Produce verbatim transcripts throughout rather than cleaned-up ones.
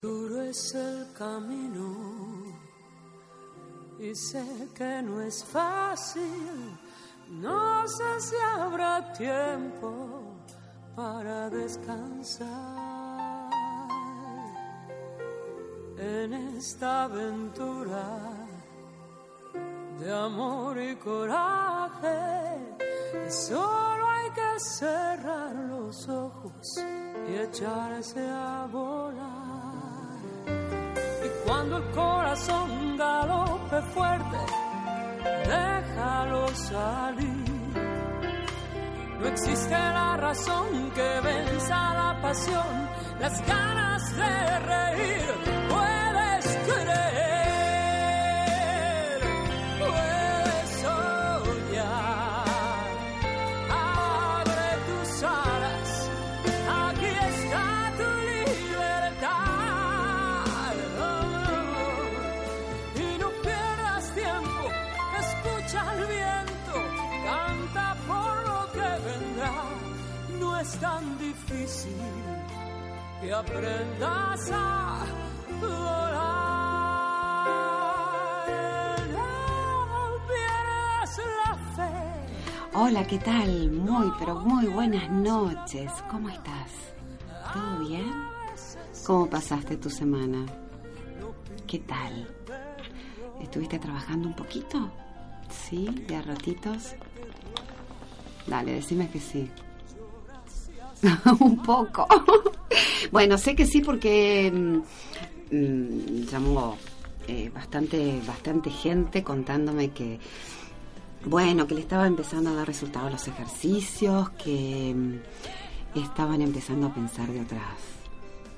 Duro es el camino y sé que no es fácil, no sé si habrá tiempo para descansar. En esta aventura de amor y coraje solo hay que cerrar los ojos y echarse a volar. Cuando el corazón galope fuerte, déjalo salir. No existe la razón que venza la pasión, las ganas de reír. Puedes creer, puedes soñar. Abre tus alas, aquí está tu libertad. Al viento, canta por lo que vendrá. No es tan difícil que aprendas a volar. No pierdas la fe. Hola, ¿qué tal? Muy, pero muy buenas noches. ¿Cómo estás? ¿Todo bien? ¿Cómo pasaste tu semana? ¿Qué tal? ¿Estuviste trabajando un poquito? ¿Sí? ¿De a ratitos? Dale, decime que sí. Un poco. Bueno, sé que sí porque mmm, llamó eh, bastante, bastante gente contándome que, bueno, que le estaba empezando a dar resultados los ejercicios, que mmm, estaban empezando a pensar de otras,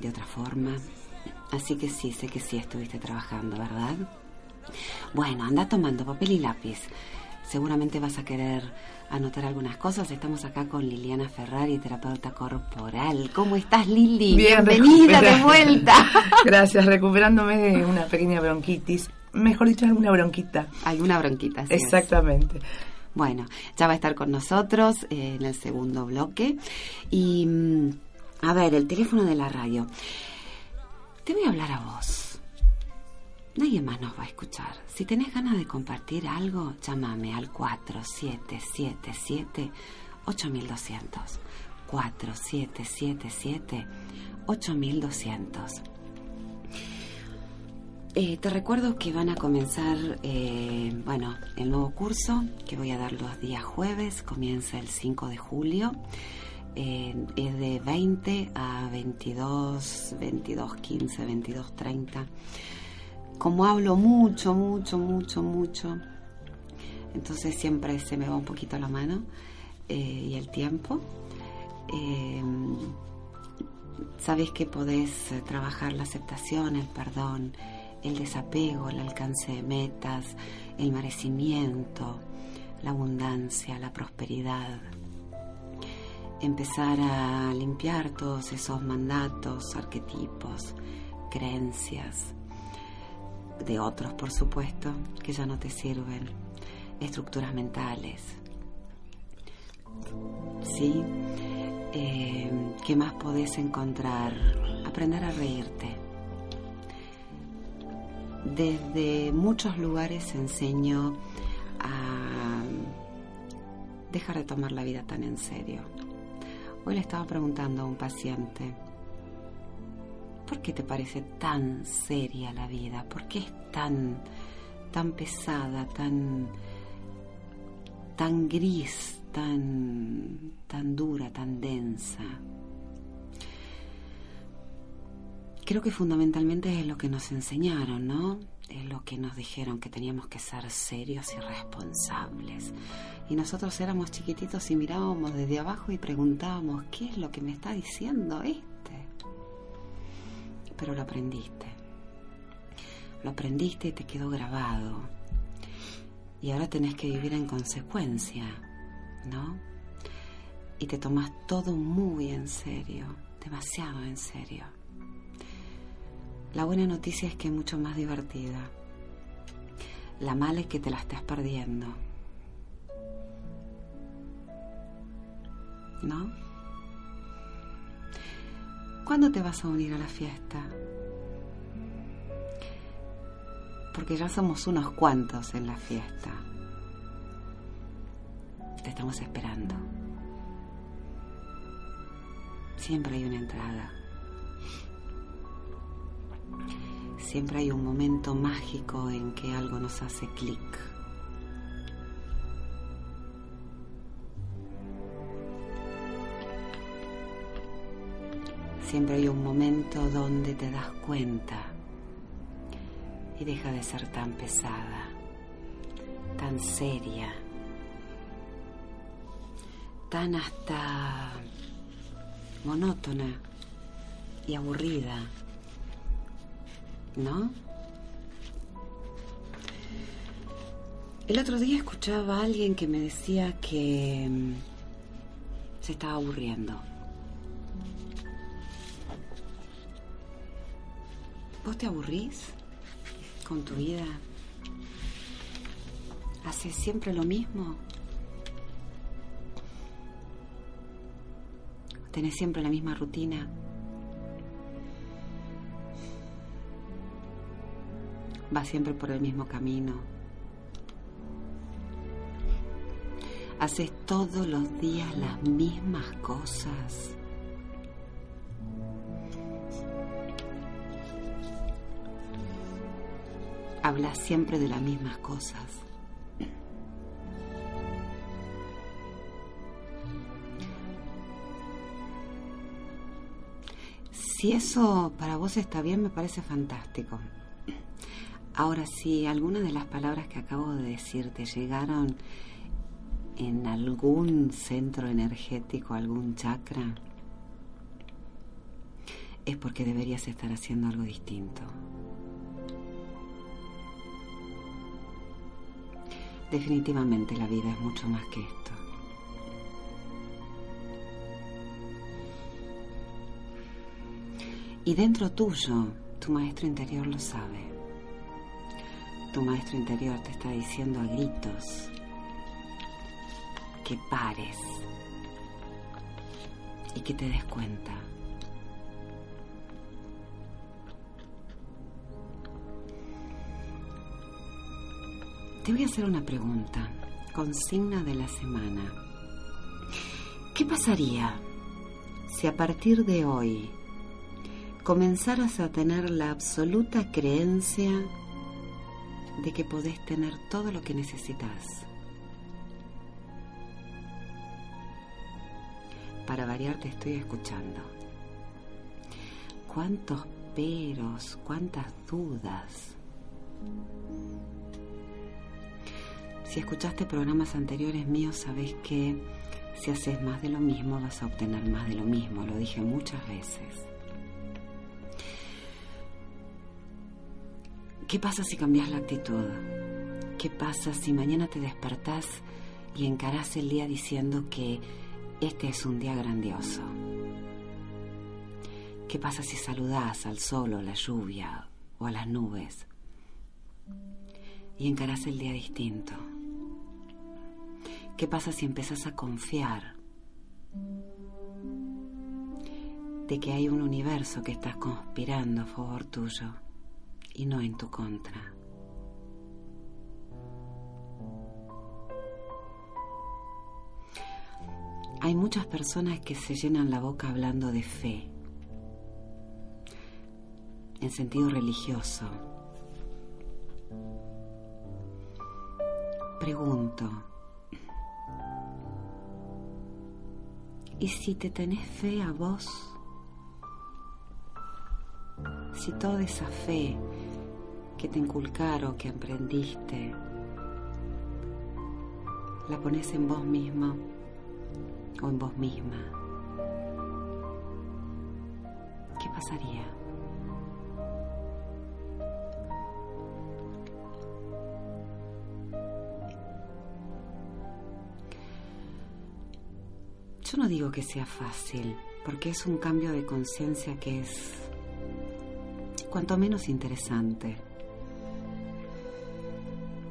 de otra forma. Así que sí, sé que sí estuviste trabajando, ¿verdad? Bueno, anda tomando papel y lápiz. Seguramente vas a querer anotar algunas cosas. Estamos acá con Liliana Ferrari, terapeuta corporal. ¿Cómo estás, Lili? Bien, bienvenida de vuelta. Gracias, recuperándome de una pequeña bronquitis. Mejor dicho, alguna bronquita. Alguna bronquita, sí. Exactamente. Es. Bueno, ya va a estar con nosotros eh, en el segundo bloque. Y, a ver, el teléfono de la radio. Te voy a hablar a vos. Nadie más nos va a escuchar. Si tenés ganas de compartir algo, llámame al cuatro siete siete siete ocho mil doscientos. cuatro siete siete siete ocho mil doscientos. Eh, te recuerdo que van a comenzar, eh, bueno, el nuevo curso que voy a dar los días jueves. Comienza el cinco de julio. Eh, es de veinte a veintidós, veintidós quince, veintidós treinta. Como hablo mucho, mucho, mucho, mucho, entonces siempre se me va un poquito la mano eh, y el tiempo. Eh, Sabés que podés trabajar la aceptación, el perdón, el desapego, el alcance de metas, el merecimiento, la abundancia, la prosperidad. Empezar a limpiar todos esos mandatos, arquetipos, creencias de otros, por supuesto, que ya no te sirven, estructuras mentales, ¿sí? Eh, ¿qué más podés encontrar? Aprender a reírte. Desde muchos lugares enseño a dejar de tomar la vida tan en serio. Hoy le estaba preguntando a un paciente: ¿por qué te parece tan seria la vida? ¿Por qué es tan, tan pesada, tan, tan gris, tan, tan dura, tan densa? Creo que fundamentalmente es lo que nos enseñaron, ¿no? Es lo que nos dijeron, que teníamos que ser serios y responsables. Y nosotros éramos chiquititos y mirábamos desde abajo y preguntábamos: ¿qué es lo que me está diciendo esto? Pero lo aprendiste. lo aprendiste y te quedó grabado. Y ahora tenés que vivir en consecuencia, ¿no? Y te tomas todo muy en serio, demasiado en serio. La buena noticia es que es mucho más divertida. La mala es que te la estás perdiendo, ¿no? ¿Cuándo te vas a unir a la fiesta? Porque ya somos unos cuantos en la fiesta. Te estamos esperando. Siempre hay una entrada. Siempre hay un momento mágico en que algo nos hace clic. Siempre hay un momento donde te das cuenta y deja de ser tan pesada, tan seria, tan hasta monótona y aburrida, ¿no? El otro día escuchaba a alguien que me decía que se estaba aburriendo. ¿Vos te aburrís con tu vida? ¿Haces siempre lo mismo? ¿Tenés siempre la misma rutina? ¿Vas siempre por el mismo camino? ¿Haces todos los días las mismas cosas? Hablas siempre de las mismas cosas. Si eso para vos está bien, me parece fantástico. Ahora, si alguna de las palabras que acabo de decir te llegaron en algún centro energético, algún chakra, es porque deberías estar haciendo algo distinto. Definitivamente la vida es mucho más que esto. Y dentro tuyo, tu maestro interior lo sabe. Tu maestro interior te está diciendo a gritos que pares y que te des cuenta. Te voy a hacer una pregunta, consigna de la semana. ¿Qué pasaría si a partir de hoy comenzaras a tener la absoluta creencia de que podés tener todo lo que necesitas? Para variar te estoy escuchando. ¿Cuántos peros, cuántas dudas? Si escuchaste programas anteriores míos, sabés que si haces más de lo mismo, vas a obtener más de lo mismo. Lo dije muchas veces. ¿Qué pasa si cambias la actitud? ¿Qué pasa si mañana te despertás y encarás el día diciendo que este es un día grandioso? ¿Qué pasa si saludás al sol o la lluvia o a las nubes y encarás el día distinto? ¿Qué pasa si empezás a confiar de que hay un universo que está conspirando a favor tuyo y no en tu contra? Hay muchas personas que se llenan la boca hablando de fe, en sentido religioso. Pregunto, ¿y si te tenés fe a vos? Si toda esa fe que te inculcaron, que aprendiste, la pones en vos mismo o en vos misma, ¿qué pasaría? no digo que sea fácil, porque es un cambio de conciencia que es cuanto menos interesante.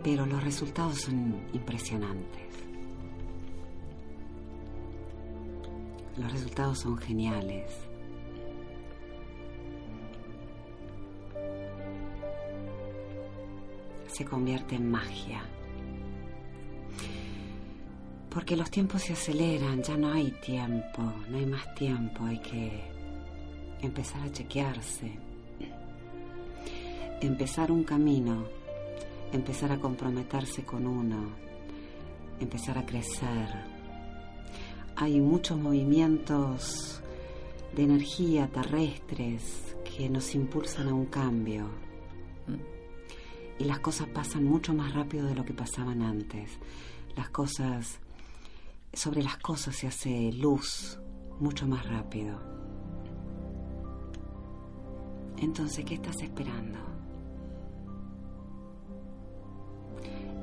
Pero los resultados son impresionantes. Los resultados son geniales. Se convierte en magia. Porque los tiempos se aceleran, ya no hay tiempo, no hay más tiempo, hay que empezar a chequearse, empezar un camino, empezar a comprometerse con uno, empezar a crecer. Hay muchos movimientos de energía terrestres que nos impulsan a un cambio. Y las cosas pasan mucho más rápido de lo que pasaban antes. Las cosas... Sobre las cosas se hace luz mucho más rápido. Entonces, ¿qué estás esperando?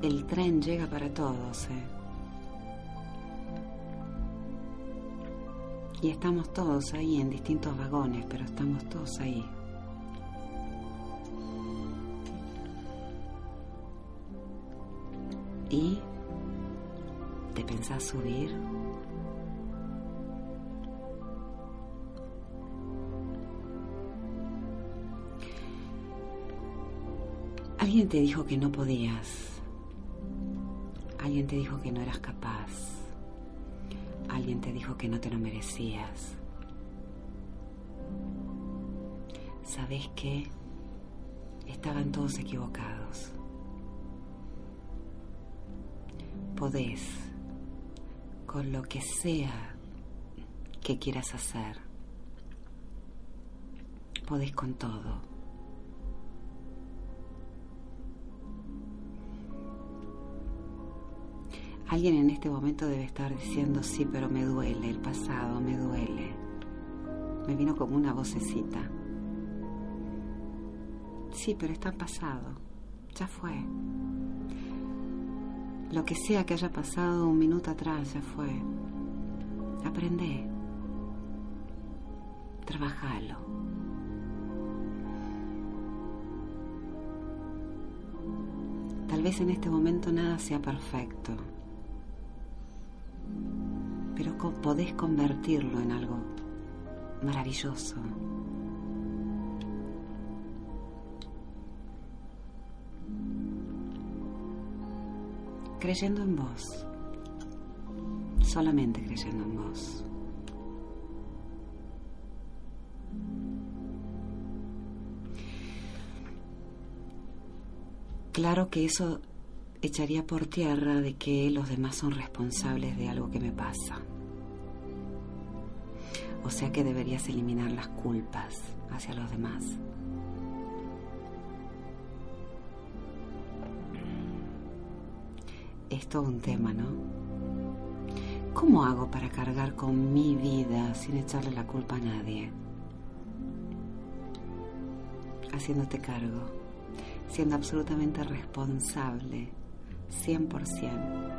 El tren llega para todos, ¿eh? Y estamos todos ahí en distintos vagones, pero estamos todos ahí. ¿Y te pensás subir? Alguien te dijo que no podías. Alguien te dijo que no eras capaz. Alguien te dijo que no te lo merecías. ¿Sabés qué? Estaban todos equivocados. Podés con lo que sea que quieras hacer. Podés con todo. Alguien en este momento debe estar diciendo: sí, pero me duele el pasado, me duele. Me vino como una vocecita. Sí, pero está pasado, ya fue. Lo que sea que haya pasado un minuto atrás, ya fue. Aprendé. Trabajalo. Tal vez en este momento nada sea perfecto, pero podés convertirlo en algo maravilloso. Creyendo en vos, solamente creyendo en vos. Claro que eso echaría por tierra de que los demás son responsables de algo que me pasa. O sea que deberías eliminar las culpas hacia los demás. Es todo un tema, ¿no? ¿Cómo hago para cargar con mi vida sin echarle la culpa a nadie? Haciéndote cargo, siendo absolutamente responsable, cien por ciento.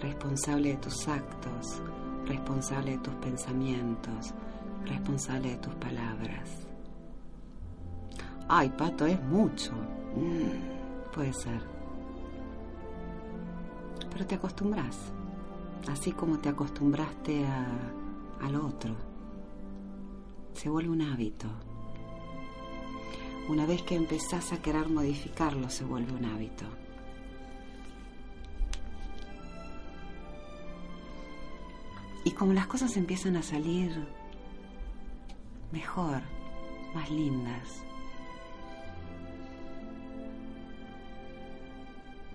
Responsable de tus actos, responsable de tus pensamientos, responsable de tus palabras. Ay, Pato, es mucho. Mm, puede ser. Pero te acostumbras. Así como te acostumbraste a, al otro. Se vuelve un hábito. Una vez que empezás a querer modificarlo, se vuelve un hábito. Y como las cosas empiezan a salir mejor, más lindas,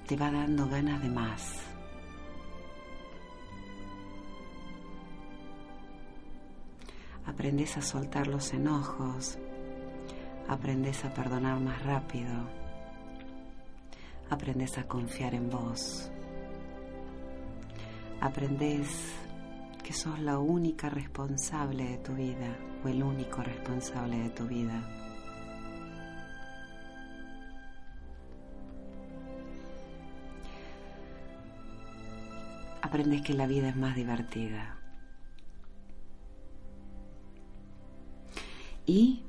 te va dando ganas de más. Aprendés a soltar los enojos, aprendés a perdonar más rápido, aprendés a confiar en vos, aprendés que sos la única responsable de tu vida o el único responsable de tu vida. aprendes que la vida es más divertida. Y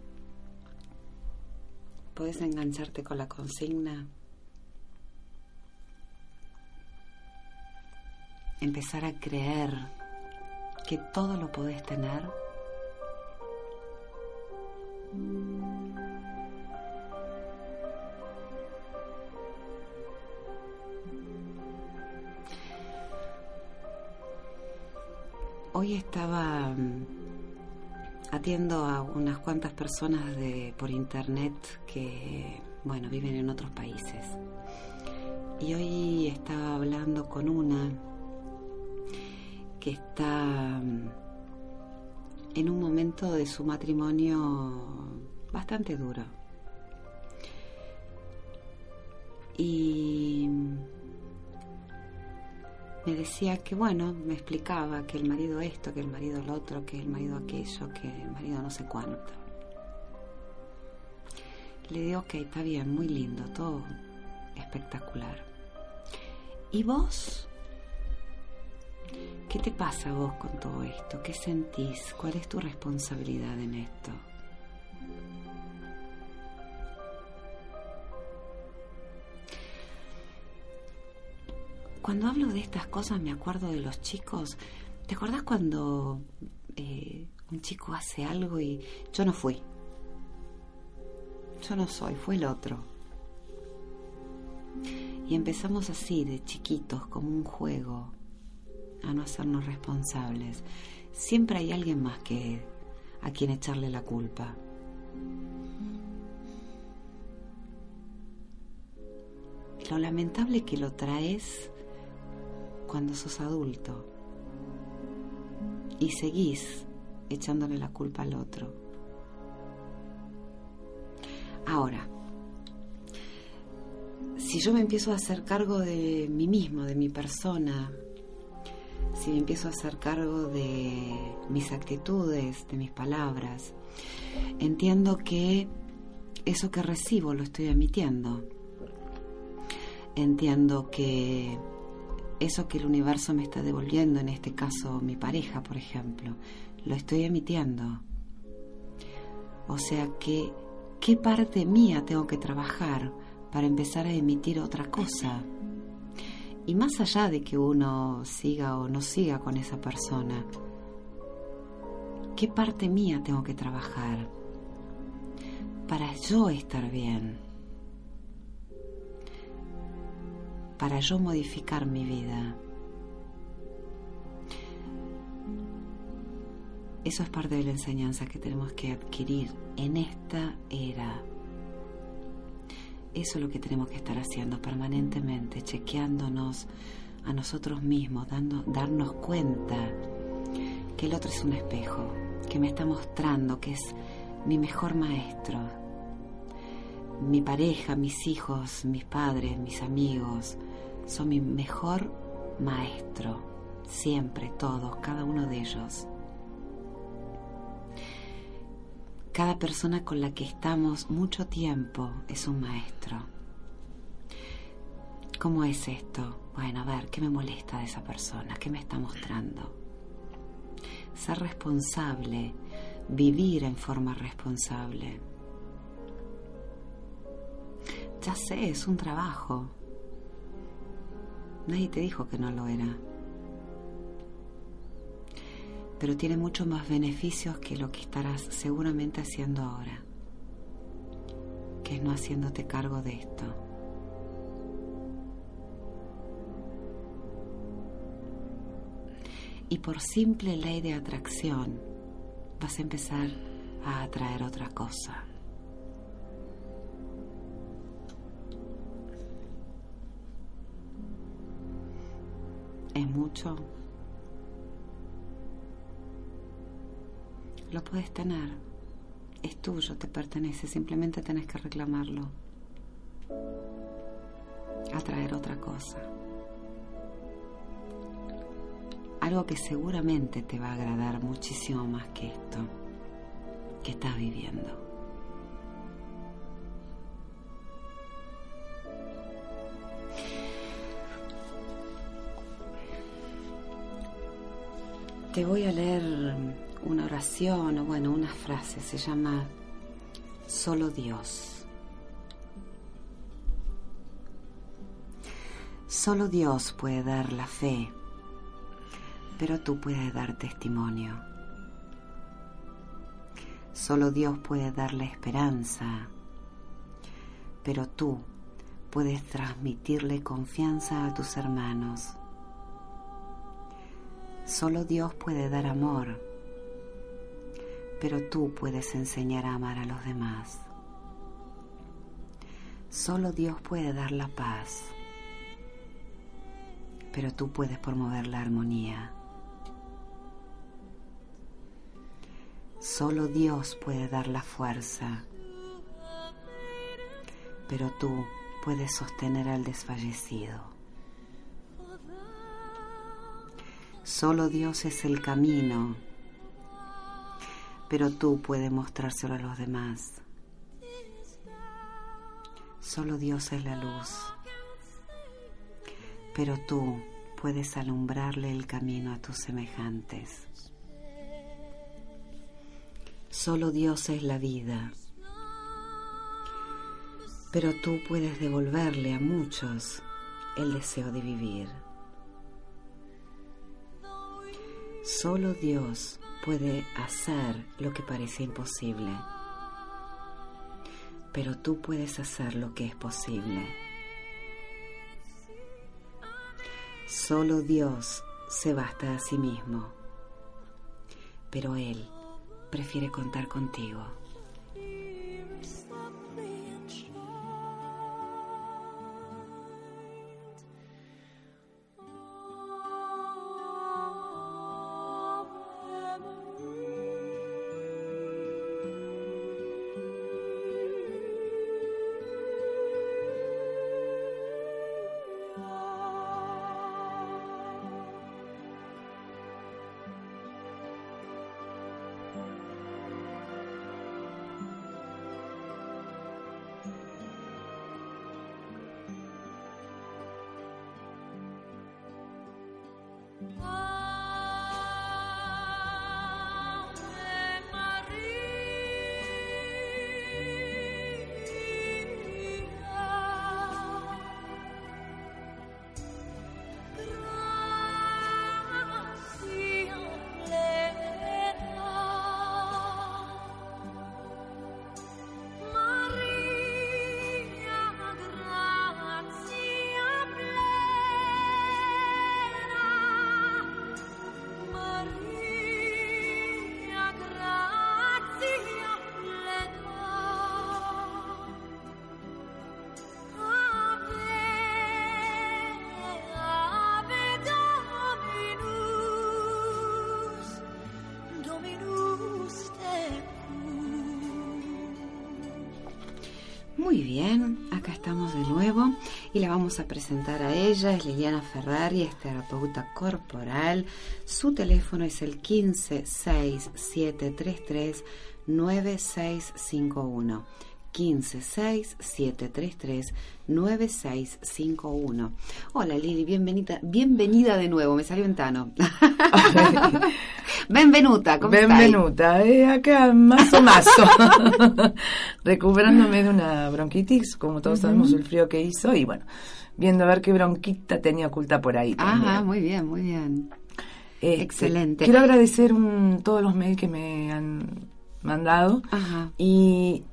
puedes engancharte con la consigna, empezar a creer que todo lo podés tener . Hoy estaba atiendo a unas cuantas personas de, por internet que, bueno, viven en otros países. Y hoy estaba hablando con una que está en un momento de su matrimonio bastante duro. Y me decía que, bueno, me explicaba que el marido esto, que el marido lo otro, que el marido aquello, que el marido no sé cuánto. Le digo, ok, está bien, muy lindo, todo espectacular. ¿Y vos? ¿Qué te pasa vos con todo esto? ¿Qué sentís? ¿Cuál es tu responsabilidad en esto? Cuando hablo de estas cosas me acuerdo de los chicos. ¿Te acordás cuando eh, un chico hace algo y yo no fui? Yo no soy, fue el otro. Y empezamos así, de chiquitos, como un juego, a no hacernos responsables. Siempre hay alguien más que a quien echarle la culpa. Lo lamentable que lo traes cuando sos adulto y seguís echándole la culpa al otro. Ahora, si yo me empiezo a hacer cargo de mí mismo, de mi persona, si me empiezo a hacer cargo de mis actitudes, de mis palabras, entiendo que eso que recibo lo estoy emitiendo. Entiendo que eso que el universo me está devolviendo, en este caso mi pareja, por ejemplo, lo estoy emitiendo. O sea que, ¿qué parte mía tengo que trabajar para empezar a emitir otra cosa? Y más allá de que uno siga o no siga con esa persona, ¿qué parte mía tengo que trabajar para yo estar bien? Para yo modificar mi vida. Eso es parte de la enseñanza que tenemos que adquirir en esta era. Eso es lo que tenemos que estar haciendo permanentemente, chequeándonos a nosotros mismos, dando, darnos cuenta que el otro es un espejo, que me está mostrando, que es mi mejor maestro. Mi pareja, mis hijos, mis padres, mis amigos son mi mejor maestro, siempre, todos, cada uno de ellos. Cada persona con la que estamos mucho tiempo es un maestro. ¿Cómo es esto? Bueno, a ver, ¿qué me molesta de esa persona? ¿Qué me está mostrando? Ser responsable, vivir en forma responsable. Ya sé, es un trabajo. Nadie te dijo que no lo era. Pero tiene mucho más beneficios que lo que estarás seguramente haciendo ahora, que es no haciéndote cargo de esto. Y por simple ley de atracción vas a empezar a atraer otra cosa. ¿Es mucho? Lo puedes tener. Es tuyo, te pertenece. Simplemente tenés que reclamarlo. Atraer otra cosa. Algo que seguramente te va a agradar muchísimo más que esto que estás viviendo. Te voy a leer una oración, o bueno, una frase. Se llama Solo Dios. Solo Dios puede dar la fe, pero tú puedes dar testimonio. Solo Dios puede dar la esperanza, pero tú puedes transmitirle confianza a tus hermanos. Solo Dios puede dar amor, pero tú puedes enseñar a amar a los demás. Solo Dios puede dar la paz, pero tú puedes promover la armonía. Solo Dios puede dar la fuerza, pero tú puedes sostener al desfallecido. Solo Dios es el camino, pero tú puedes mostrárselo a los demás. Solo Dios es la luz, pero tú puedes alumbrarle el camino a tus semejantes. Solo Dios es la vida, pero tú puedes devolverle a muchos el deseo de vivir. Solo Dios puede hacer lo que parece imposible, pero tú puedes hacer lo que es posible. Solo Dios se basta a sí mismo, pero Él prefiere contar contigo. Muy bien, acá estamos de nuevo y la vamos a presentar a ella. Es Liliana Ferrari, es terapeuta corporal. Su teléfono es el uno cinco seis siete tres tres nueve seis cinco uno. uno cinco seis siete tres tres nueve seis cinco uno. Hola Lili, bienvenida, bienvenida de nuevo, me salió en Tano. Benvenuta, ¿cómo estás? Benvenuta, eh, acá más o más. Recuperándome de una bronquitis, como todos uh-huh. sabemos el frío que hizo, y bueno, viendo a ver qué bronquita tenía oculta por ahí. Ajá, muy bien, muy bien. Este, Excelente. Quiero agradecer un, todos los mails que me han mandado. Ajá. Y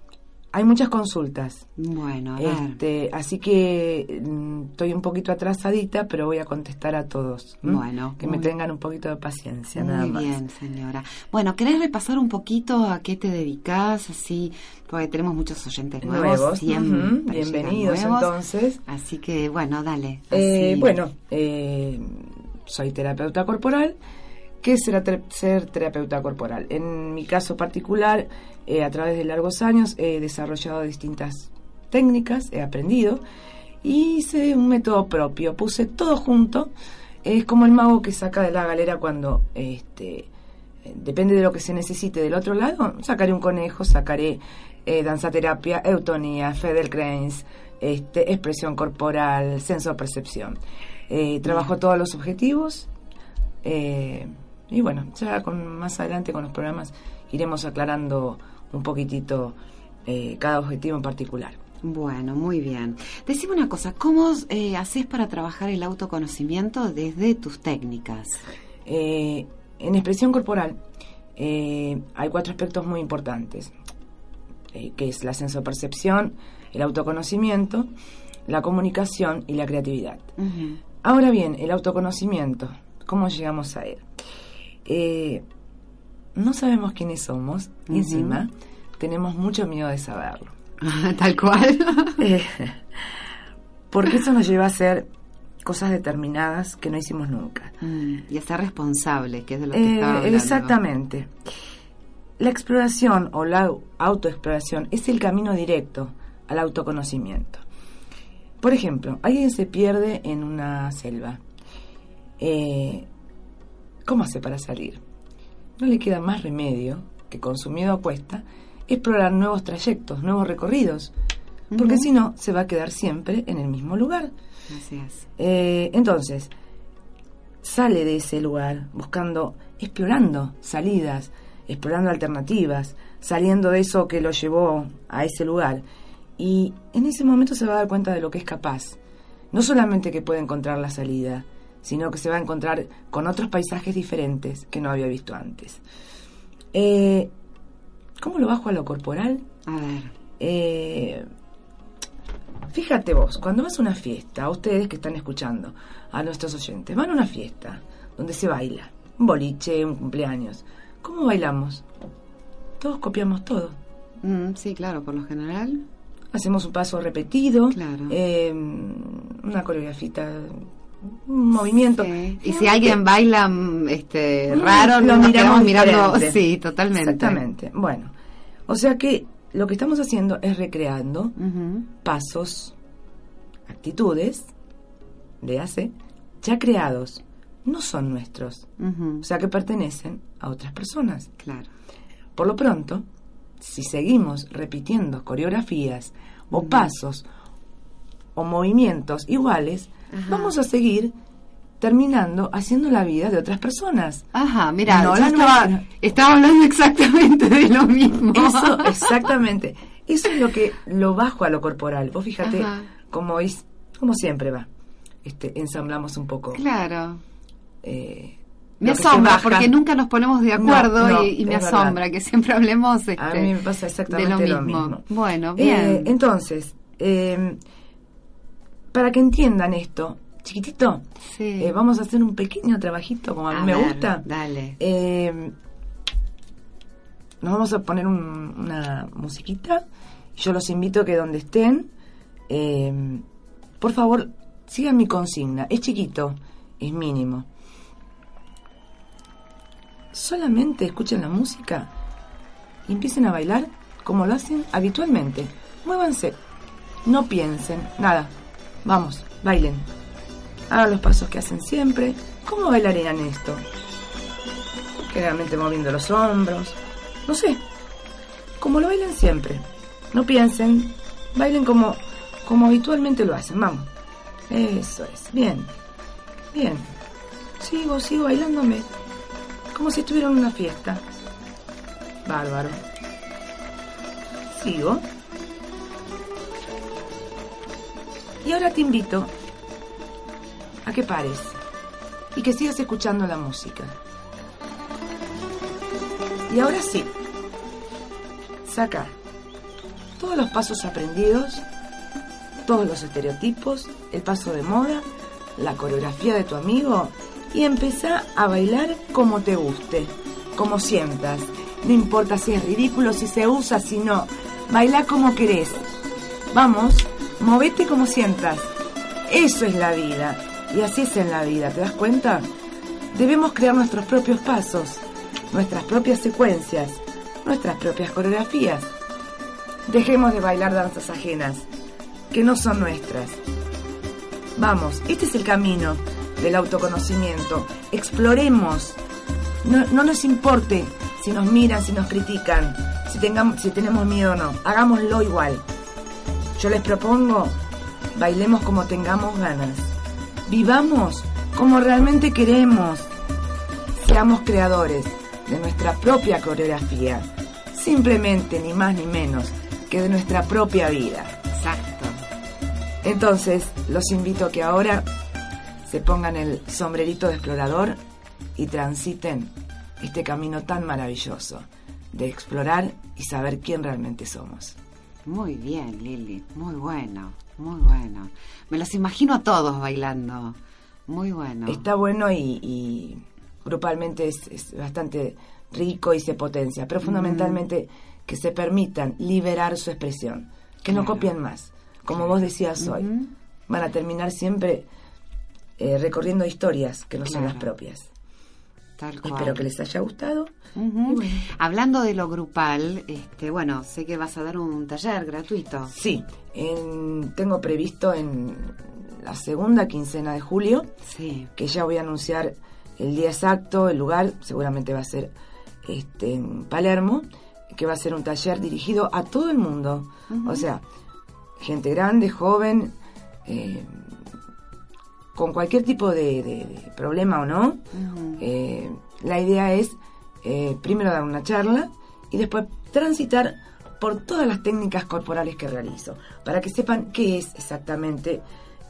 hay muchas consultas. Bueno, a ver. Este, así que mm, estoy un poquito atrasadita, pero voy a contestar a todos. ¿Mm? Bueno. Que me tengan un poquito de paciencia, nada más. Muy bien, señora. Bueno, ¿querés repasar un poquito a qué te dedicás? Así, porque tenemos muchos oyentes nuevos. nuevos. Bien, uh-huh. Bienvenidos, nuevos, entonces. Así que, bueno, dale. Eh, bueno, eh, soy terapeuta corporal. ¿Qué es ser terapeuta corporal? En mi caso particular, eh, a través de largos años he desarrollado distintas técnicas, he aprendido y hice un método propio, puse todo junto. Es como el mago que saca de la galera cuando, este, depende de lo que se necesite del otro lado, sacaré un conejo, sacaré eh, danzaterapia, eutonía, Feldenkrais, este, expresión corporal, sensopercepción. Eh, trabajo todos los objetivos. Eh, Y bueno, ya con, más adelante con los programas iremos aclarando un poquitito eh, cada objetivo en particular. Bueno, muy bien. Decime una cosa, ¿cómo eh, haces para trabajar el autoconocimiento desde tus técnicas? Eh, en expresión corporal eh, hay cuatro aspectos muy importantes, eh, que es la sensopercepción, el autoconocimiento, la comunicación y la creatividad. Uh-huh. Ahora bien, el autoconocimiento, ¿cómo llegamos a él? Eh, no sabemos quiénes somos, uh-huh. y encima tenemos mucho miedo de saberlo. Tal cual. eh, porque eso nos lleva a hacer cosas determinadas que no hicimos nunca. Mm, y a ser responsable, que es de lo que eh, estaba hablando. Exactamente. La exploración o la autoexploración es el camino directo al autoconocimiento. Por ejemplo, alguien se pierde en una selva. Eh, ¿Cómo hace para salir? No le queda más remedio que, con su miedo a cuesta, explorar nuevos trayectos, nuevos recorridos, uh-huh. porque si no, se va a quedar siempre en el mismo lugar. Así es. Eh, entonces, sale de ese lugar buscando, explorando salidas, explorando alternativas, saliendo de eso que lo llevó a ese lugar. Y en ese momento se va a dar cuenta de lo que es capaz. No solamente que puede encontrar la salida, sino que se va a encontrar con otros paisajes diferentes que no había visto antes. Eh... ¿Cómo lo bajo a lo corporal? A ver. Eh, fíjate vos, cuando vas a una fiesta, a ustedes que están escuchando, a nuestros oyentes, van a una fiesta donde se baila, un boliche, un cumpleaños. ¿Cómo bailamos? Todos copiamos todo. Mm, sí, claro, por lo general. Hacemos un paso repetido. Claro. Eh, una coreografita, un movimiento. Sí. Y si alguien baila este raro, lo nos miramos mirando. Sí, totalmente. Exactamente. Bueno, o sea que lo que estamos haciendo es recreando uh-huh. pasos, actitudes, de hace, ya creados. No son nuestros. Uh-huh. O sea que pertenecen a otras personas. Claro. Por lo pronto, si seguimos repitiendo coreografías uh-huh. o pasos o movimientos iguales, ajá. vamos a seguir terminando haciendo la vida de otras personas. Ajá, mira, no, la estaba, no... estaba hablando exactamente de lo mismo. Eso, exactamente. Eso es lo que lo bajo a lo corporal. Vos fíjate cómo es, como siempre va. Este, ensamblamos un poco. Claro. Eh, me asombra porque nunca nos ponemos de acuerdo, no, no, y, y me asombra verdad. Que siempre hablemos este, a mí me pasa exactamente de lo mismo. Lo mismo. Bueno, bien. Eh, entonces. Eh, Para que entiendan esto, chiquitito, sí. eh, vamos a hacer un pequeño trabajito, como a mí a me ver, gusta. Dale. Eh, nos vamos a poner un, una musiquita. Yo los invito a que donde estén, eh, por favor, sigan mi consigna. Es chiquito, es mínimo. Solamente escuchen la música y empiecen a bailar como lo hacen habitualmente. Muévanse, no piensen, nada. Vamos, bailen. Hagan los pasos que hacen siempre. ¿Cómo bailarían esto? Generalmente moviendo los hombros. No sé. Como lo bailan siempre. No piensen. Bailen como, como habitualmente lo hacen. Vamos. Eso es. Bien. Bien. Sigo, sigo bailándome. Como si estuviera en una fiesta. Bárbaro. Sigo. Y ahora te invito a que pares y que sigas escuchando la música. Y ahora sí, saca todos los pasos aprendidos, todos los estereotipos, el paso de moda, la coreografía de tu amigo y empezá a bailar como te guste, como sientas. No importa si es ridículo, si se usa, si no. Bailá como querés. Vamos. Movete como sientas. Eso es la vida. Y así es en la vida, ¿te das cuenta? Debemos crear nuestros propios pasos, nuestras propias secuencias, nuestras propias coreografías. Dejemos de bailar danzas ajenas, que no son nuestras. Vamos, este es el camino del autoconocimiento. Exploremos. No, no nos importe si nos miran, si nos critican, si tengamos, si tenemos miedo o no. Hagámoslo igual. Yo les propongo, bailemos como tengamos ganas, vivamos como realmente queremos, seamos creadores de nuestra propia coreografía, simplemente ni más ni menos que de nuestra propia vida. Exacto. Entonces, los invito a que ahora se pongan el sombrerito de explorador y transiten este camino tan maravilloso de explorar y saber quién realmente somos. Muy bien, Lili, muy bueno, muy bueno. Me los imagino a todos bailando, muy bueno. Está bueno y, y grupalmente es, es bastante rico y se potencia, pero fundamentalmente mm. que se permitan liberar su expresión, que claro. no copien más, como claro. vos decías hoy. Mm-hmm. Van a terminar siempre eh, recorriendo historias que no claro. son las propias. Tal cual. Espero que les haya gustado. Uh-huh. Bueno. Hablando de lo grupal, este, bueno, sé que vas a dar un taller gratuito. Sí, en, tengo previsto en la segunda quincena de julio, sí. que ya voy a anunciar el día exacto, el lugar, seguramente va a ser este, en Palermo, que va a ser un taller dirigido a todo el mundo. Uh-huh. O sea, gente grande, joven, eh, con cualquier tipo de, de, de problema o no, uh-huh. eh, la idea es eh, primero dar una charla y después transitar por todas las técnicas corporales que realizo, para que sepan qué es exactamente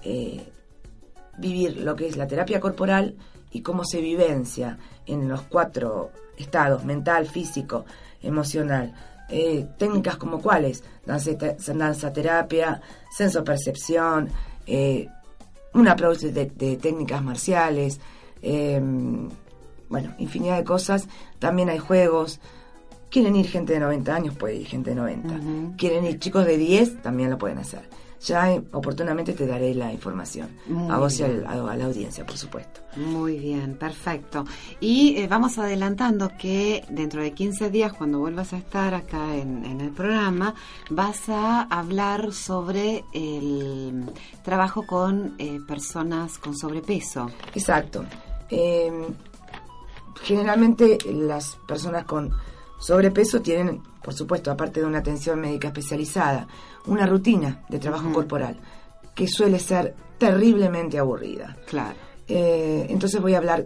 eh, vivir lo que es la terapia corporal y cómo se vivencia en los cuatro estados, mental, físico, emocional. Eh, técnicas como cuáles, danza, danza terapia, sensopercepción, eh, un approach de, de técnicas marciales, eh, bueno, infinidad de cosas. También hay juegos. Quieren ir gente de noventa años, puede ir gente de noventa. Uh-huh. Quieren ir chicos de diez, también lo pueden hacer. Ya eh, oportunamente te daré la información. Muy a vos bien. Y a, a, a la audiencia, por supuesto. Muy bien, perfecto. Y eh, vamos adelantando que dentro de quince días, cuando vuelvas a estar acá en, en el programa, vas a hablar sobre el trabajo con eh, personas con sobrepeso. Exacto. Eh, generalmente las personas con sobrepeso tienen, por supuesto, aparte de una atención médica especializada, una rutina de trabajo uh-huh. corporal que suele ser terriblemente aburrida. Claro. Eh, entonces voy a hablar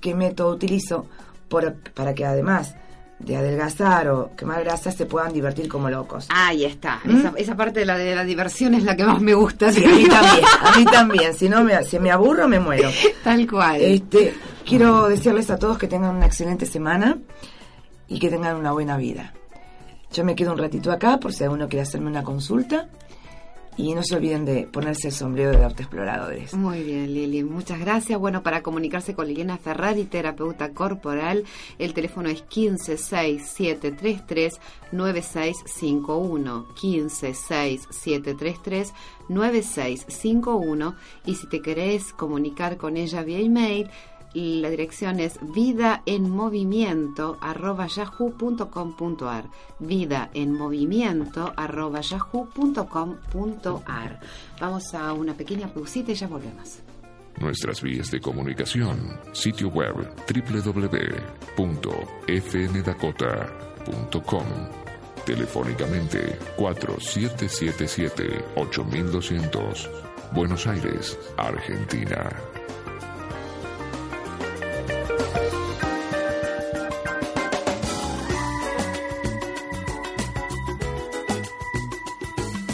qué método utilizo por, para que además de adelgazar o quemar grasa se puedan divertir como locos. Ahí está. ¿Mm? Esa, esa parte de la, de la diversión es la que más me gusta. Sí, a mí también. A mí también. Si no, me, si me aburro, me muero. Tal cual. Este, quiero decirles a todos que tengan una excelente semana y que tengan una buena vida. Yo me quedo un ratito acá por si alguno quiere hacerme una consulta. Y no se olviden de ponerse el sombrero de autoexploradores. Muy bien, Lili, muchas gracias. Bueno, para comunicarse con Liliana Ferrari, terapeuta corporal, el teléfono es uno cinco seis siete tres tres nueve seis cinco uno, uno cinco seis siete tres tres nueve seis cinco uno. Y si te querés comunicar con ella vía email, la dirección es vidaenmovimiento arroba yahoo punto com punto ar, vidaenmovimiento arroba yahoo punto com punto ar. Vamos a una pequeña pausita y ya volvemos. Nuestras vías de comunicación: sitio web doble u doble u doble u punto f m dakota punto com, telefónicamente cuatro siete siete siete ocho dos cero cero, Buenos Aires, Argentina.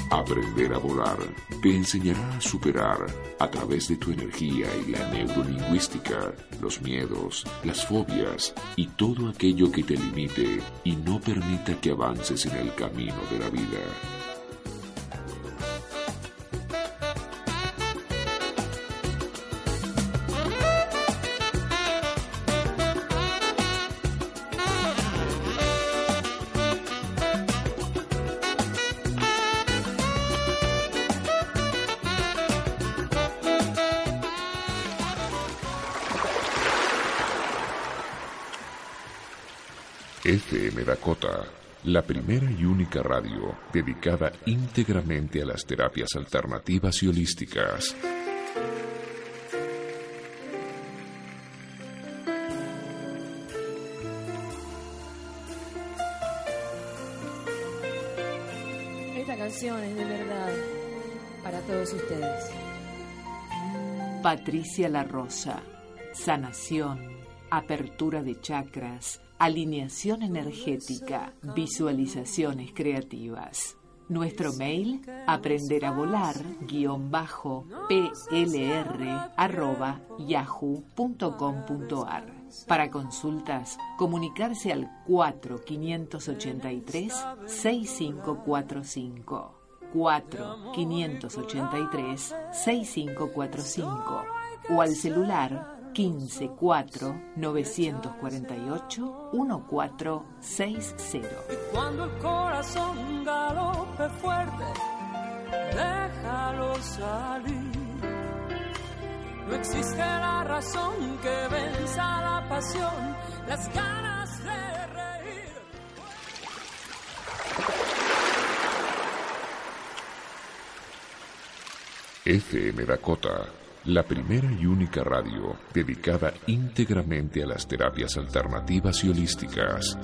Aprender a volar te enseñará a superar, a través de tu energía y la neurolingüística, los miedos, las fobias y todo aquello que te limite y no permita que avances en el camino de la vida. F M Dakota, la primera y única radio dedicada íntegramente a las terapias alternativas y holísticas. Esta canción es de verdad para todos ustedes. Patricia Larrosa, sanación, apertura de chakras, alineación energética, visualizaciones creativas. Nuestro mail, aprender a volar, guión bajo, plr, arroba, yahoo punto com punto ar. Para consultas, comunicarse al cuatro cinco ocho tres seis cinco cuatro cinco. cuatro cinco ocho tres seis cinco cuatro cinco o al celular uno cinco cuatro nueve cuatro ocho uno cuatro seis cero. Y cuando el corazón galope fuerte, déjalo salir. No existe la razón que venza la pasión, las ganas de reír. F M Dakota, la primera y única radio dedicada íntegramente a las terapias alternativas y holísticas.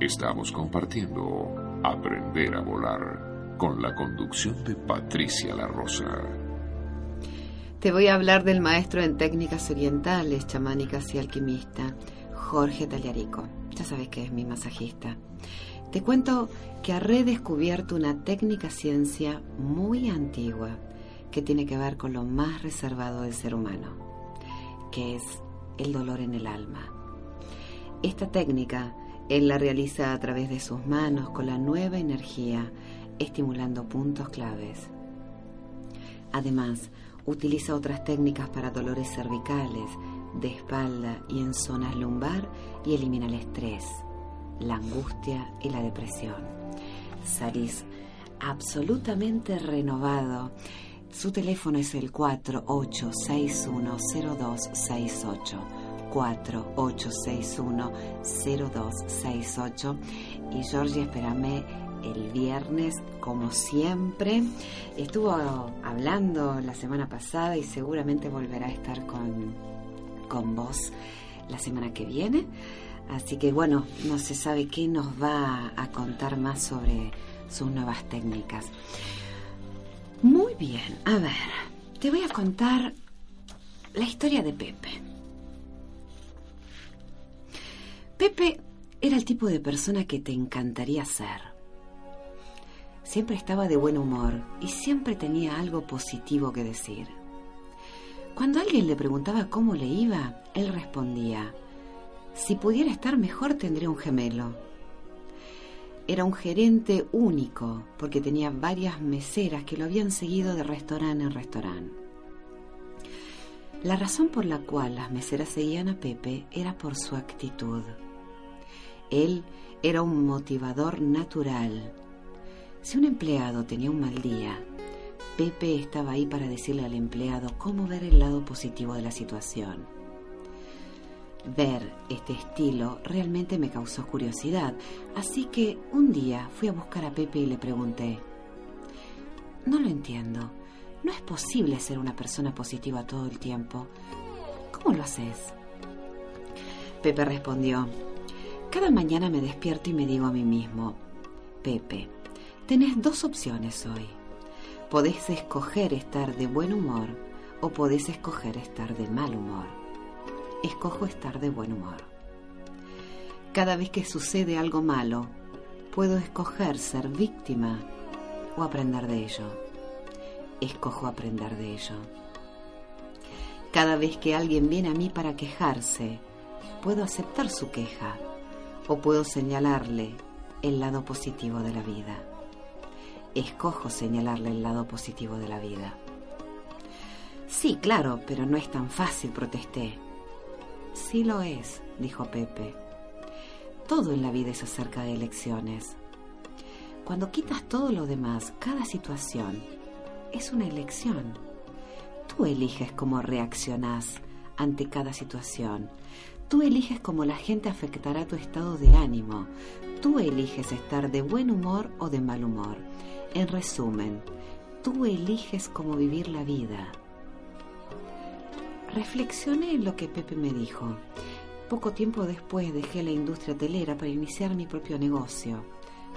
Estamos compartiendo Aprender a Volar, con la conducción de Patricia Larrosa. Te voy a hablar del maestro en técnicas orientales, chamánicas y alquimista, Jorge Taliarico. Ya sabes que es mi masajista. Te cuento que ha redescubierto una técnica ciencia muy antigua que tiene que ver con lo más reservado del ser humano, que es el dolor en el alma. Esta técnica él la realiza a través de sus manos con la nueva energía, estimulando puntos claves. Además, utiliza otras técnicas para dolores cervicales, de espalda y en zonas lumbar, y elimina el estrés, la angustia y la depresión. Salís absolutamente renovado. Su teléfono es el cuatro ocho seis uno cero dos seis ocho. cuatro ocho seis uno cero dos seis ocho. Y Jorge, espérame el viernes, como siempre. Estuvo hablando la semana pasada y seguramente volverá a estar con, con vos la semana que viene. Así que bueno, no se sabe qué nos va a contar más sobre sus nuevas técnicas. Muy bien, a ver, te voy a contar la historia de Pepe. Pepe era el tipo de persona que te encantaría ser. Siempre estaba de buen humor y siempre tenía algo positivo que decir. Cuando alguien le preguntaba cómo le iba, él respondía: si pudiera estar mejor tendría un gemelo. Era un gerente único porque tenía varias meseras que lo habían seguido de restaurante en restaurante. La razón por la cual las meseras seguían a Pepe era por su actitud. Él era un motivador natural. Si un empleado tenía un mal día, Pepe estaba ahí para decirle al empleado cómo ver el lado positivo de la situación. Ver este estilo realmente me causó curiosidad, así que un día fui a buscar a Pepe y le pregunté: no lo entiendo, no es posible ser una persona positiva todo el tiempo. ¿Cómo lo haces? Pepe respondió: cada mañana me despierto y me digo a mí mismo: Pepe, tenés dos opciones hoy. Podés escoger estar de buen humor o podés escoger estar de mal humor. Escojo estar de buen humor. Cada vez que sucede algo malo, puedo escoger ser víctima o aprender de ello. Escojo aprender de ello. Cada vez que alguien viene a mí para quejarse, puedo aceptar su queja o puedo señalarle el lado positivo de la vida. Escojo señalarle el lado positivo de la vida. Sí, claro, pero no es tan fácil, protesté. Sí lo es, dijo Pepe. Todo en la vida es acerca de elecciones. Cuando quitas todo lo demás, cada situación es una elección. Tú eliges cómo reaccionás ante cada situación. Tú eliges cómo la gente afectará tu estado de ánimo. Tú eliges estar de buen humor o de mal humor. En resumen, tú eliges cómo vivir la vida. Reflexioné en lo que Pepe me dijo. Poco tiempo después dejé la industria hotelera para iniciar mi propio negocio.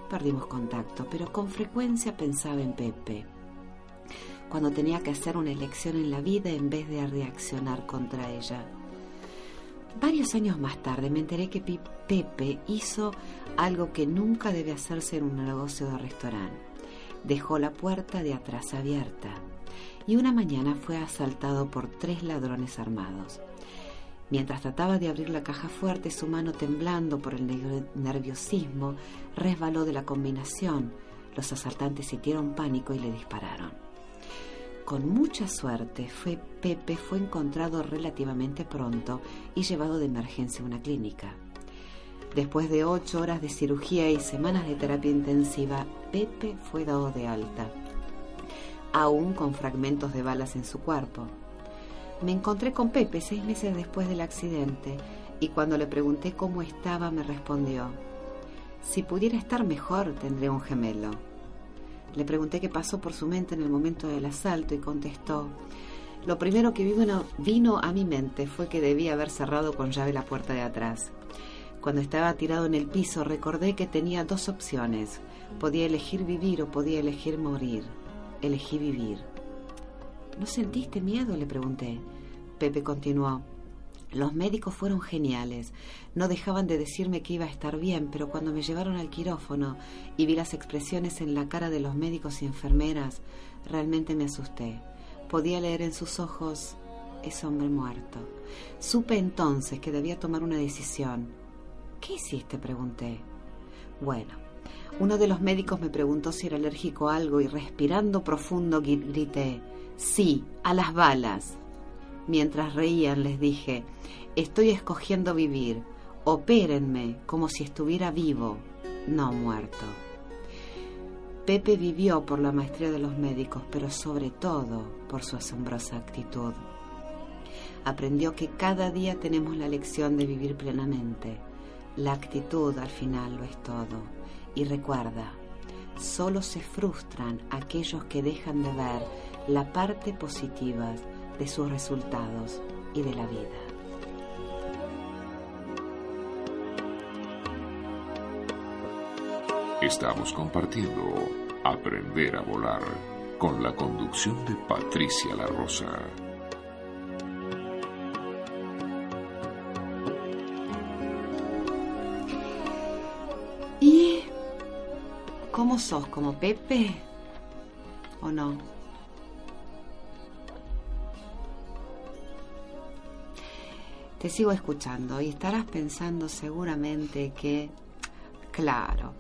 Perdimos contacto, pero con frecuencia pensaba en Pepe. cuando tenía que hacer una elección en la vida en vez de reaccionar contra ella. Varios años más tarde me enteré que Pepe hizo algo que nunca debe hacerse en un negocio de restaurante. Dejó la puerta de atrás abierta y una mañana fue asaltado por tres ladrones armados. Mientras trataba de abrir la caja fuerte, su mano, temblando por el nerviosismo, resbaló de la combinación. Los asaltantes sintieron pánico y le dispararon. Con mucha suerte, fue, Pepe fue encontrado relativamente pronto y llevado de emergencia a una clínica. Después de ocho horas de cirugía y semanas de terapia intensiva, Pepe fue dado de alta, aún con fragmentos de balas en su cuerpo. Me encontré con Pepe seis meses después del accidente y cuando le pregunté cómo estaba me respondió: si pudiera estar mejor, tendría un gemelo. Le pregunté qué pasó por su mente en el momento del asalto y contestó: lo primero que vino, vino a mi mente fue que debía haber cerrado con llave la puerta de atrás. Cuando estaba tirado en el piso recordé que tenía dos opciones: podía elegir vivir o podía elegir morir. Elegí vivir. ¿No sentiste miedo?, le pregunté. Pepe continuó: los médicos fueron geniales. No dejaban de decirme que iba a estar bien, pero cuando me llevaron al quirófano y vi las expresiones en la cara de los médicos y enfermeras, realmente me asusté. Podía leer en sus ojos: es hombre muerto. Supe entonces que debía tomar una decisión. ¿Qué hiciste?, pregunté. Bueno, uno de los médicos me preguntó si era alérgico a algo y respirando profundo grité: sí, a las balas. Mientras reían les dije: estoy escogiendo vivir, opérenme como si estuviera vivo, no muerto. Pepe vivió por la maestría de los médicos, pero sobre todo por su asombrosa actitud. Aprendió que cada día tenemos la lección de vivir plenamente. La actitud al final lo es todo. Y recuerda, solo se frustran aquellos que dejan de ver la parte positiva de sus resultados y de la vida. Estamos compartiendo Aprender a Volar con la conducción de Patricia Larrosa. ¿Y cómo sos? ¿Como Pepe o no? Te sigo escuchando y estarás pensando seguramente que, claro,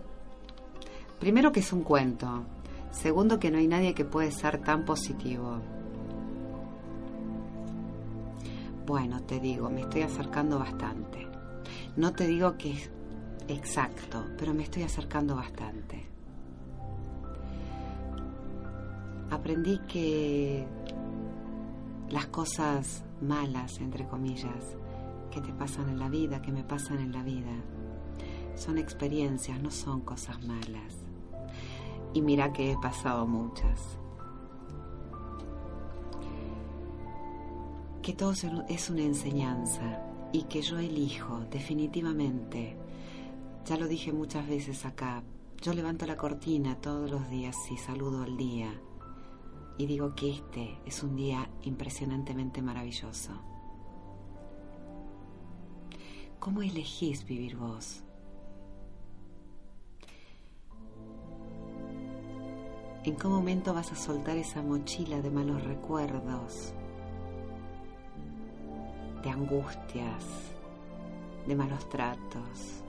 primero que es un cuento, segundo que no hay nadie que puede ser tan positivo. Bueno, te digo, me estoy acercando bastante. No te digo que es exacto, pero me estoy acercando bastante. Aprendí que las cosas malas, entre comillas, que te pasan en la vida, que me pasan en la vida, son experiencias, no son cosas malas. Y mira que he pasado muchas. Que todo es una enseñanza y que yo elijo definitivamente. Ya lo dije muchas veces acá, yo levanto la cortina todos los días y saludo el día y digo que este es un día impresionantemente maravilloso. ¿Cómo elegís vivir vos? ¿En qué momento vas a soltar esa mochila de malos recuerdos, de angustias, de malos tratos,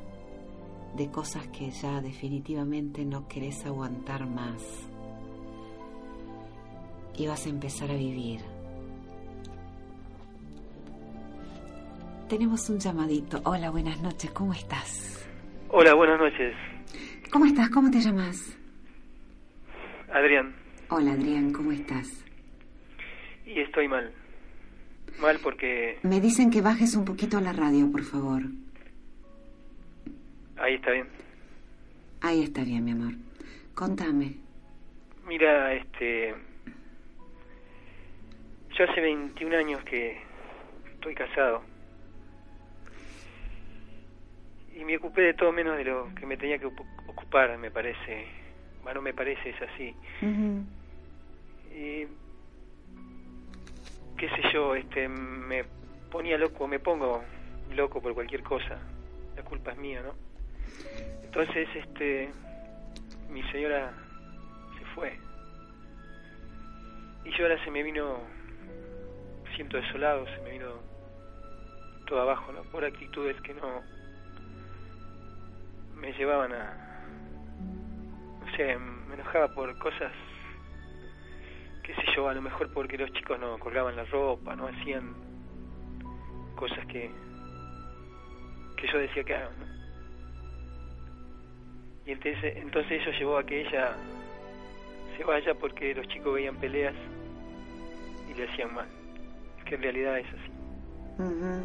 de cosas que ya definitivamente no querés aguantar más? Y vas a empezar a vivir. Tenemos un llamadito. Hola, buenas noches, ¿cómo estás? Hola, buenas noches. ¿Cómo estás? ¿Cómo te llamas? Adrián. Hola, Adrián, ¿cómo estás? Y estoy mal. Mal porque... Me dicen que bajes un poquito la radio, por favor. Ahí está bien. Ahí está bien, mi amor. Contame. Mira, este... yo hace veintiún años que estoy casado y me ocupé de todo menos de lo que me tenía que ocupar, me parece. Bueno, me parece, es así. Uh-huh. Y qué sé yo, este, me ponía loco, me pongo loco por cualquier cosa, la culpa es mía, ¿no? Entonces, este, mi señora se fue y yo ahora se me vino, siento desolado, se me vino todo abajo, ¿no? Por actitudes que no me llevaban a, no sé, me enojaba por cosas, qué sé yo, a lo mejor porque los chicos no colgaban la ropa, no hacían cosas que que yo decía que hagan, ¿no? Y entonces, entonces eso llevó a que ella se vaya porque los chicos veían peleas y le hacían mal, que en realidad es así. Uh-huh.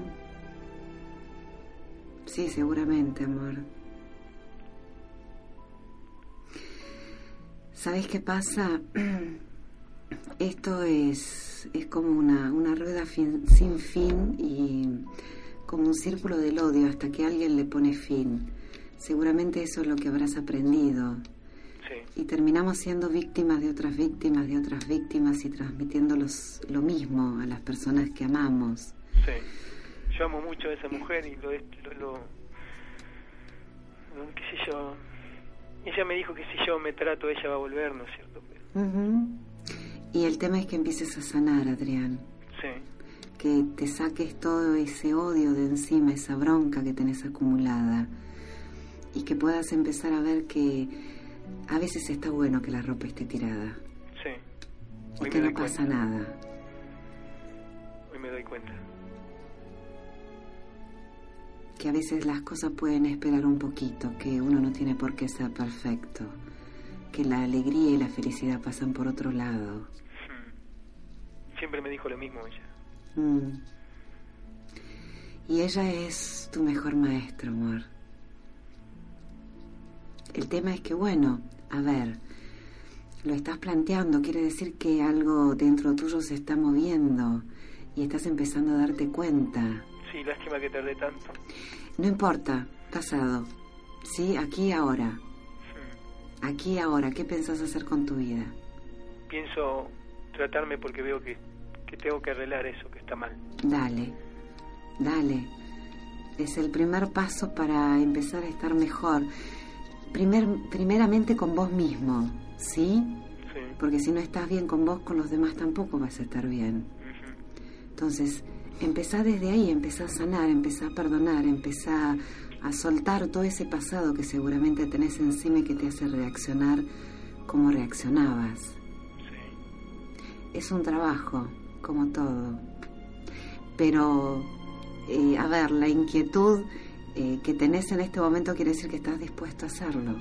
Sí, seguramente, amor. ¿Sabés qué pasa? Esto es, es como una, una rueda fin, sin fin y como un círculo del odio hasta que alguien le pone fin. Seguramente eso es lo que habrás aprendido. Sí. Y terminamos siendo víctimas de otras víctimas, de otras víctimas y transmitiendo los, lo mismo a las personas que amamos. Sí, yo amo mucho a esa mujer y lo, lo, lo, lo qué sé yo, ella me dijo que si yo me trato ella va a volver, ¿no es cierto? Uh-huh. Y el tema es que empieces a sanar, Adrián. Sí. Que te saques todo ese odio de encima, esa bronca que tenés acumulada, y que puedas empezar a ver que a veces está bueno que la ropa esté tirada. Sí. Hoy y que no pasa cuenta. Nada. Hoy me doy cuenta que a veces las cosas pueden esperar un poquito, que uno no tiene por qué ser perfecto, que la alegría y la felicidad pasan por otro lado. Siempre me dijo lo mismo ella. Mm. Y ella es tu mejor maestro, amor. El tema es que, bueno, a ver, lo estás planteando, quiere decir que algo dentro tuyo se está moviendo y estás empezando a darte cuenta. Sí, lástima que tardé tanto. No importa, pasado. Sí, aquí y ahora. Sí. Aquí y ahora, ¿qué pensás hacer con tu vida? Pienso tratarme porque veo que, que tengo que arreglar eso, que está mal. Dale, dale. Es el primer paso para empezar a estar mejor. Primer, primeramente con vos mismo, ¿sí? Sí. Porque si no estás bien con vos, con los demás tampoco vas a estar bien. Uh-huh. Entonces... empezá desde ahí, empezá a sanar, empezá a perdonar, empezá a soltar todo ese pasado que seguramente tenés encima y que te hace reaccionar como reaccionabas. Sí. Es un trabajo, como todo. Pero, eh, a ver, la inquietud eh, que tenés en este momento quiere decir que estás dispuesto a hacerlo.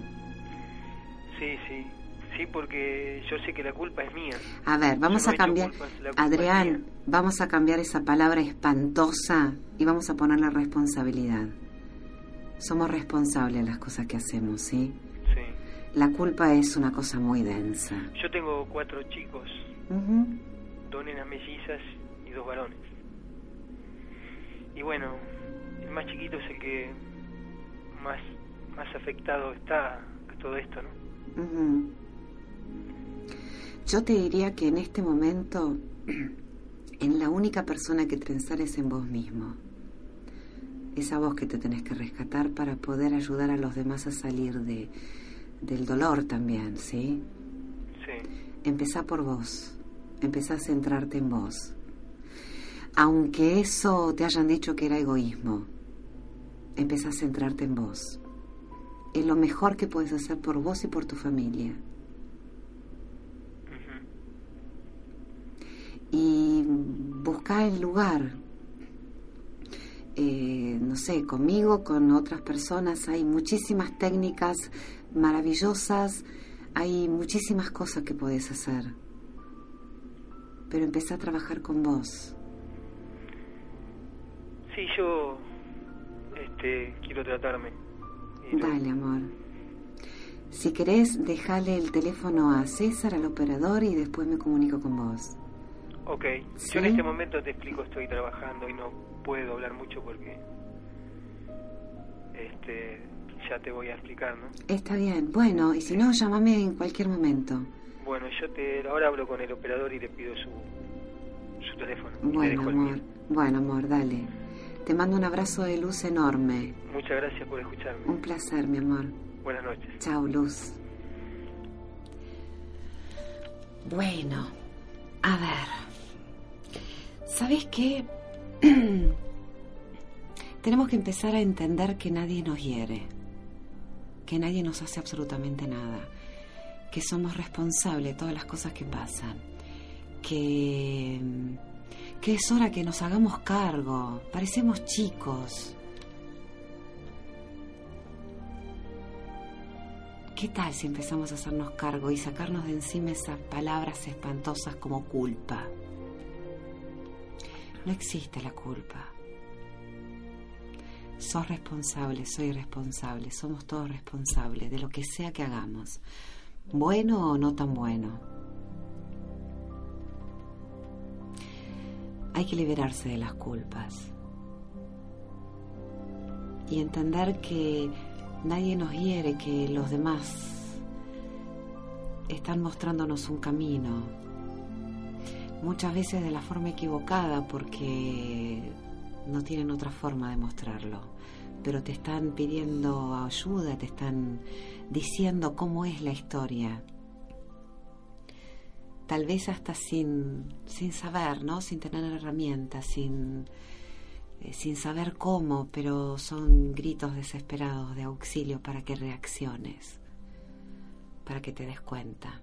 Sí, sí. Sí, porque yo sé que la culpa es mía. A ver, vamos no a cambiar, culpas, Adrián, vamos a cambiar esa palabra espantosa y vamos a ponerle responsabilidad. Somos responsables de las cosas que hacemos, ¿sí? Sí. La culpa es una cosa muy densa. Yo tengo cuatro chicos, uh-huh. dos nenas mellizas y dos varones. Y bueno, el más chiquito es el que más, más afectado está a todo esto, ¿no? Uh-huh. Yo te diría que en este momento, en la única persona que pensar es en vos mismo. Es a vos que te tenés que rescatar para poder ayudar a los demás a salir de del dolor también, ¿sí? Sí. Empezá por vos. Empezá a centrarte en vos. Aunque eso te hayan dicho que era egoísmo, empezá a centrarte en vos. Es lo mejor que puedes hacer por vos y por tu familia. Y busca el lugar, eh, no sé, conmigo, con otras personas. Hay muchísimas técnicas maravillosas, hay muchísimas cosas que podés hacer, pero empezá a trabajar con vos. Sí, yo este, quiero tratarme. Quiero... Dale, amor. Si querés, dejale el teléfono a César, al operador, y después me comunico con vos. Ok, ¿sí? Yo en este momento te explico, estoy trabajando y no puedo hablar mucho porque este, ya te voy a explicar, ¿no? Está bien, bueno, y si sí. no, llámame en cualquier momento. Bueno, yo te ahora hablo con el operador y le pido su, su teléfono. Bueno, te amor. Bueno, amor, dale. Te mando un abrazo de luz enorme. Muchas gracias por escucharme. Un placer, mi amor. Buenas noches. Chao, Luz. Bueno, a ver. ¿Sabés qué? Tenemos que empezar a entender que nadie nos hiere, que nadie nos hace absolutamente nada, que somos responsables de todas las cosas que pasan, que, que es hora que nos hagamos cargo. Parecemos chicos. ¿Qué tal si empezamos a hacernos cargo y sacarnos de encima esas palabras espantosas como culpa? No existe la culpa. Sos responsable, soy responsable, somos todos responsables de lo que sea que hagamos, bueno o no tan bueno. Hay que liberarse de las culpas y entender que nadie nos hiere, que los demás están mostrándonos un camino, muchas veces de la forma equivocada porque no tienen otra forma de mostrarlo, pero te están pidiendo ayuda, te están diciendo cómo es la historia, tal vez hasta sin, sin saber, ¿no? Sin tener herramientas, sin, eh, sin saber cómo, pero son gritos desesperados de auxilio para que reacciones, para que te des cuenta.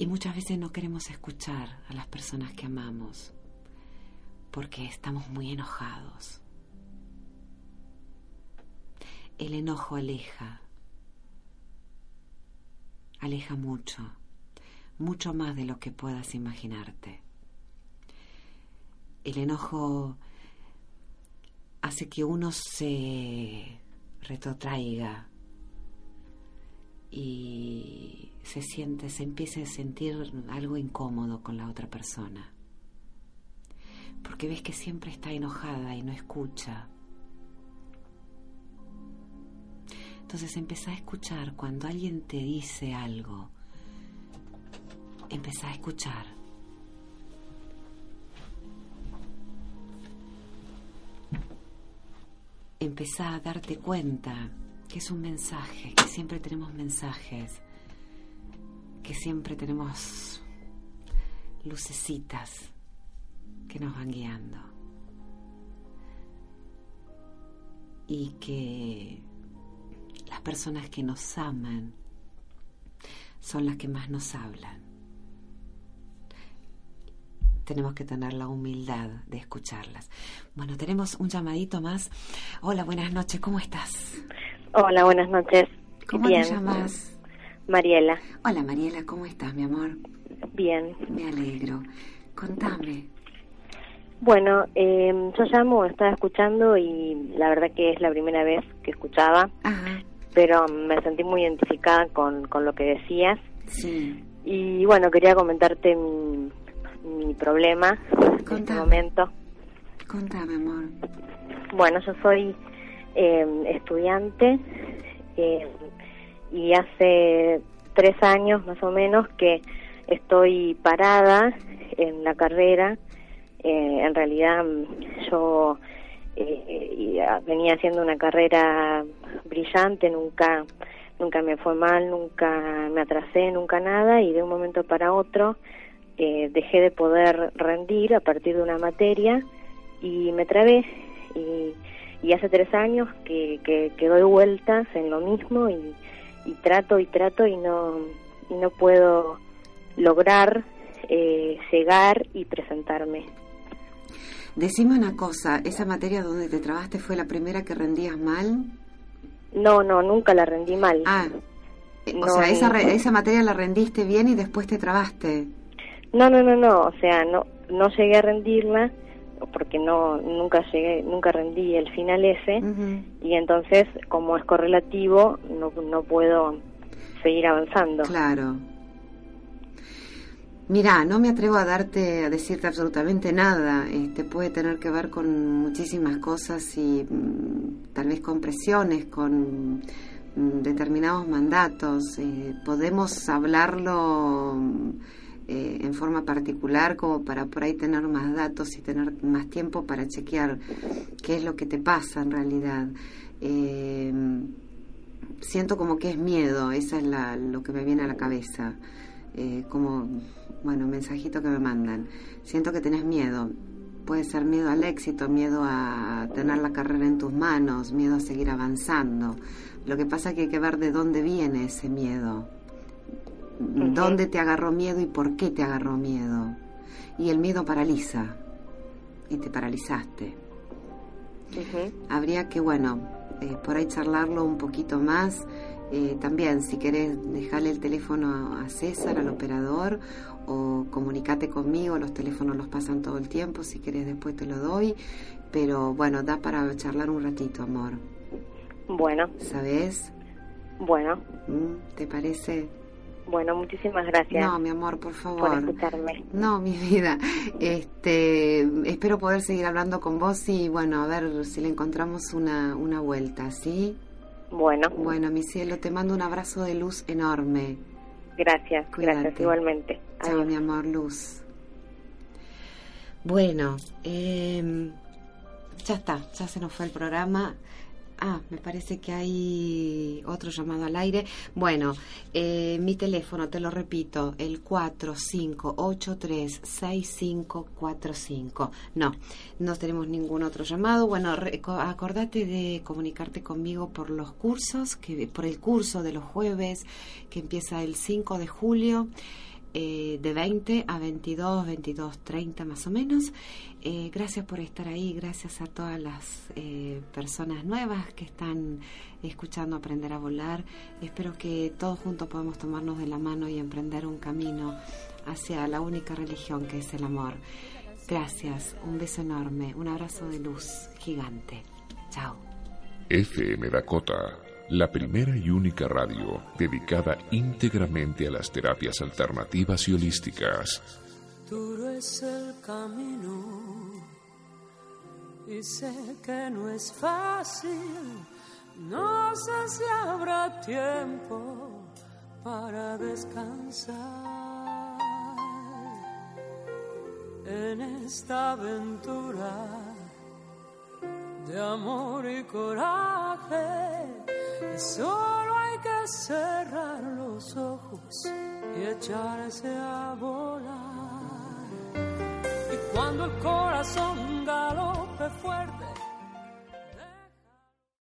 Y muchas veces no queremos escuchar a las personas que amamos porque estamos muy enojados. El enojo aleja, aleja mucho, mucho más de lo que puedas imaginarte. El enojo hace que uno se retrotraiga y se siente, se empieza a sentir algo incómodo con la otra persona, porque ves que siempre está enojada y no escucha. Entonces empezá a escuchar. Cuando alguien te dice algo, empezá a escuchar. Empezá a darte cuenta que es un mensaje, que siempre tenemos mensajes, que siempre tenemos lucecitas que nos van guiando, y que las personas que nos aman son las que más nos hablan. Tenemos que tener la humildad de escucharlas. Bueno, tenemos un llamadito más. Hola, buenas noches, ¿cómo estás? Hola, buenas noches. ¿Cómo Bien. te llamas? Mariela. Hola, Mariela, ¿cómo estás, mi amor? Bien. Me alegro. Contame. Bueno, eh, yo llamo, estaba escuchando y la verdad que es la primera vez que escuchaba. Ajá. Pero me sentí muy identificada con, con lo que decías. Sí. Y bueno, quería comentarte mi, mi problema. Contame. En este momento. Contame, amor. Bueno, yo soy... Eh, estudiante eh, y hace tres años más o menos que estoy parada en la carrera. Eh, en realidad yo eh, venía haciendo una carrera brillante, nunca nunca me fue mal, nunca me atrasé, nunca nada, y de un momento para otro eh, dejé de poder rendir a partir de una materia y me trabé, y Y hace tres años que, que, que doy vueltas en lo mismo y, y trato y trato y no, y no puedo lograr eh, llegar y presentarme. Decime una cosa, ¿esa materia donde te trabaste fue la primera que rendías mal? No, no, nunca la rendí mal. Ah, o no, sea, esa, esa materia la rendiste bien y después te trabaste. No, no, no, no, o sea, no, no llegué a rendirla, porque no nunca llegué, nunca rendí el final ese. Uh-huh. Y entonces, como es correlativo, no, no puedo seguir avanzando. Claro. Mirá, no me atrevo a darte, a decirte absolutamente nada. Este puede tener que ver con muchísimas cosas y tal vez con presiones, con determinados mandatos. Eh, podemos hablarlo eh, en forma particular, como para por ahí tener más datos y tener más tiempo para chequear qué es lo que te pasa en realidad. Eh, siento como que es miedo, esa es la, lo que me viene a la cabeza, eh, como, bueno, mensajito que me mandan. Siento que tenés miedo. Puede ser miedo al éxito, miedo a tener la carrera en tus manos, miedo a seguir avanzando. Lo que pasa es que hay que ver de dónde viene ese miedo. Uh-huh. ¿Dónde te agarró miedo y por qué te agarró miedo? Y el miedo paraliza. Y te paralizaste. Uh-huh. Habría que, bueno, eh, por ahí charlarlo un poquito más. Eh, también, si querés, dejarle el teléfono a César, al operador, o comunicate conmigo. Los teléfonos los pasan todo el tiempo, si querés después te lo doy, pero bueno, da para charlar un ratito, amor. Bueno. ¿Sabes? Bueno. ¿Te parece? Bueno, muchísimas gracias. No, mi amor, por favor. Por escucharme. No, mi vida. Este, espero poder seguir hablando con vos y bueno, a ver si le encontramos una, una vuelta, ¿sí? Bueno. Bueno, mi cielo, te mando un abrazo de luz enorme. Gracias, cuídate. Gracias igualmente. Adiós. Chao, mi amor, luz. Bueno, eh, ya está, ya se nos fue el programa. Ah, me parece que hay otro llamado al aire. Bueno, eh, mi teléfono, te lo repito, el cuatro cinco ocho tres seis cinco cuatro cinco. No, no tenemos ningún otro llamado. Bueno, re, acordate de comunicarte conmigo por los cursos, que por el curso de los jueves, que empieza el cinco de julio. Eh, de veinte a veintidós, veintidós treinta más o menos. Eh, gracias por estar ahí, gracias a todas las eh, personas nuevas que están escuchando Aprender a Volar. Espero que todos juntos podamos tomarnos de la mano y emprender un camino hacia la única religión que es el amor. Gracias, un beso enorme, un abrazo de luz gigante. Chao. F M Dakota, la primera y única radio dedicada íntegramente a las terapias alternativas y holísticas. Duro es el camino y sé que no es fácil. No sé si habrá tiempo para descansar en esta aventura de amor y coraje. Solo hay que cerrar los ojos y echarse a volar. Y cuando el corazón galope fuerte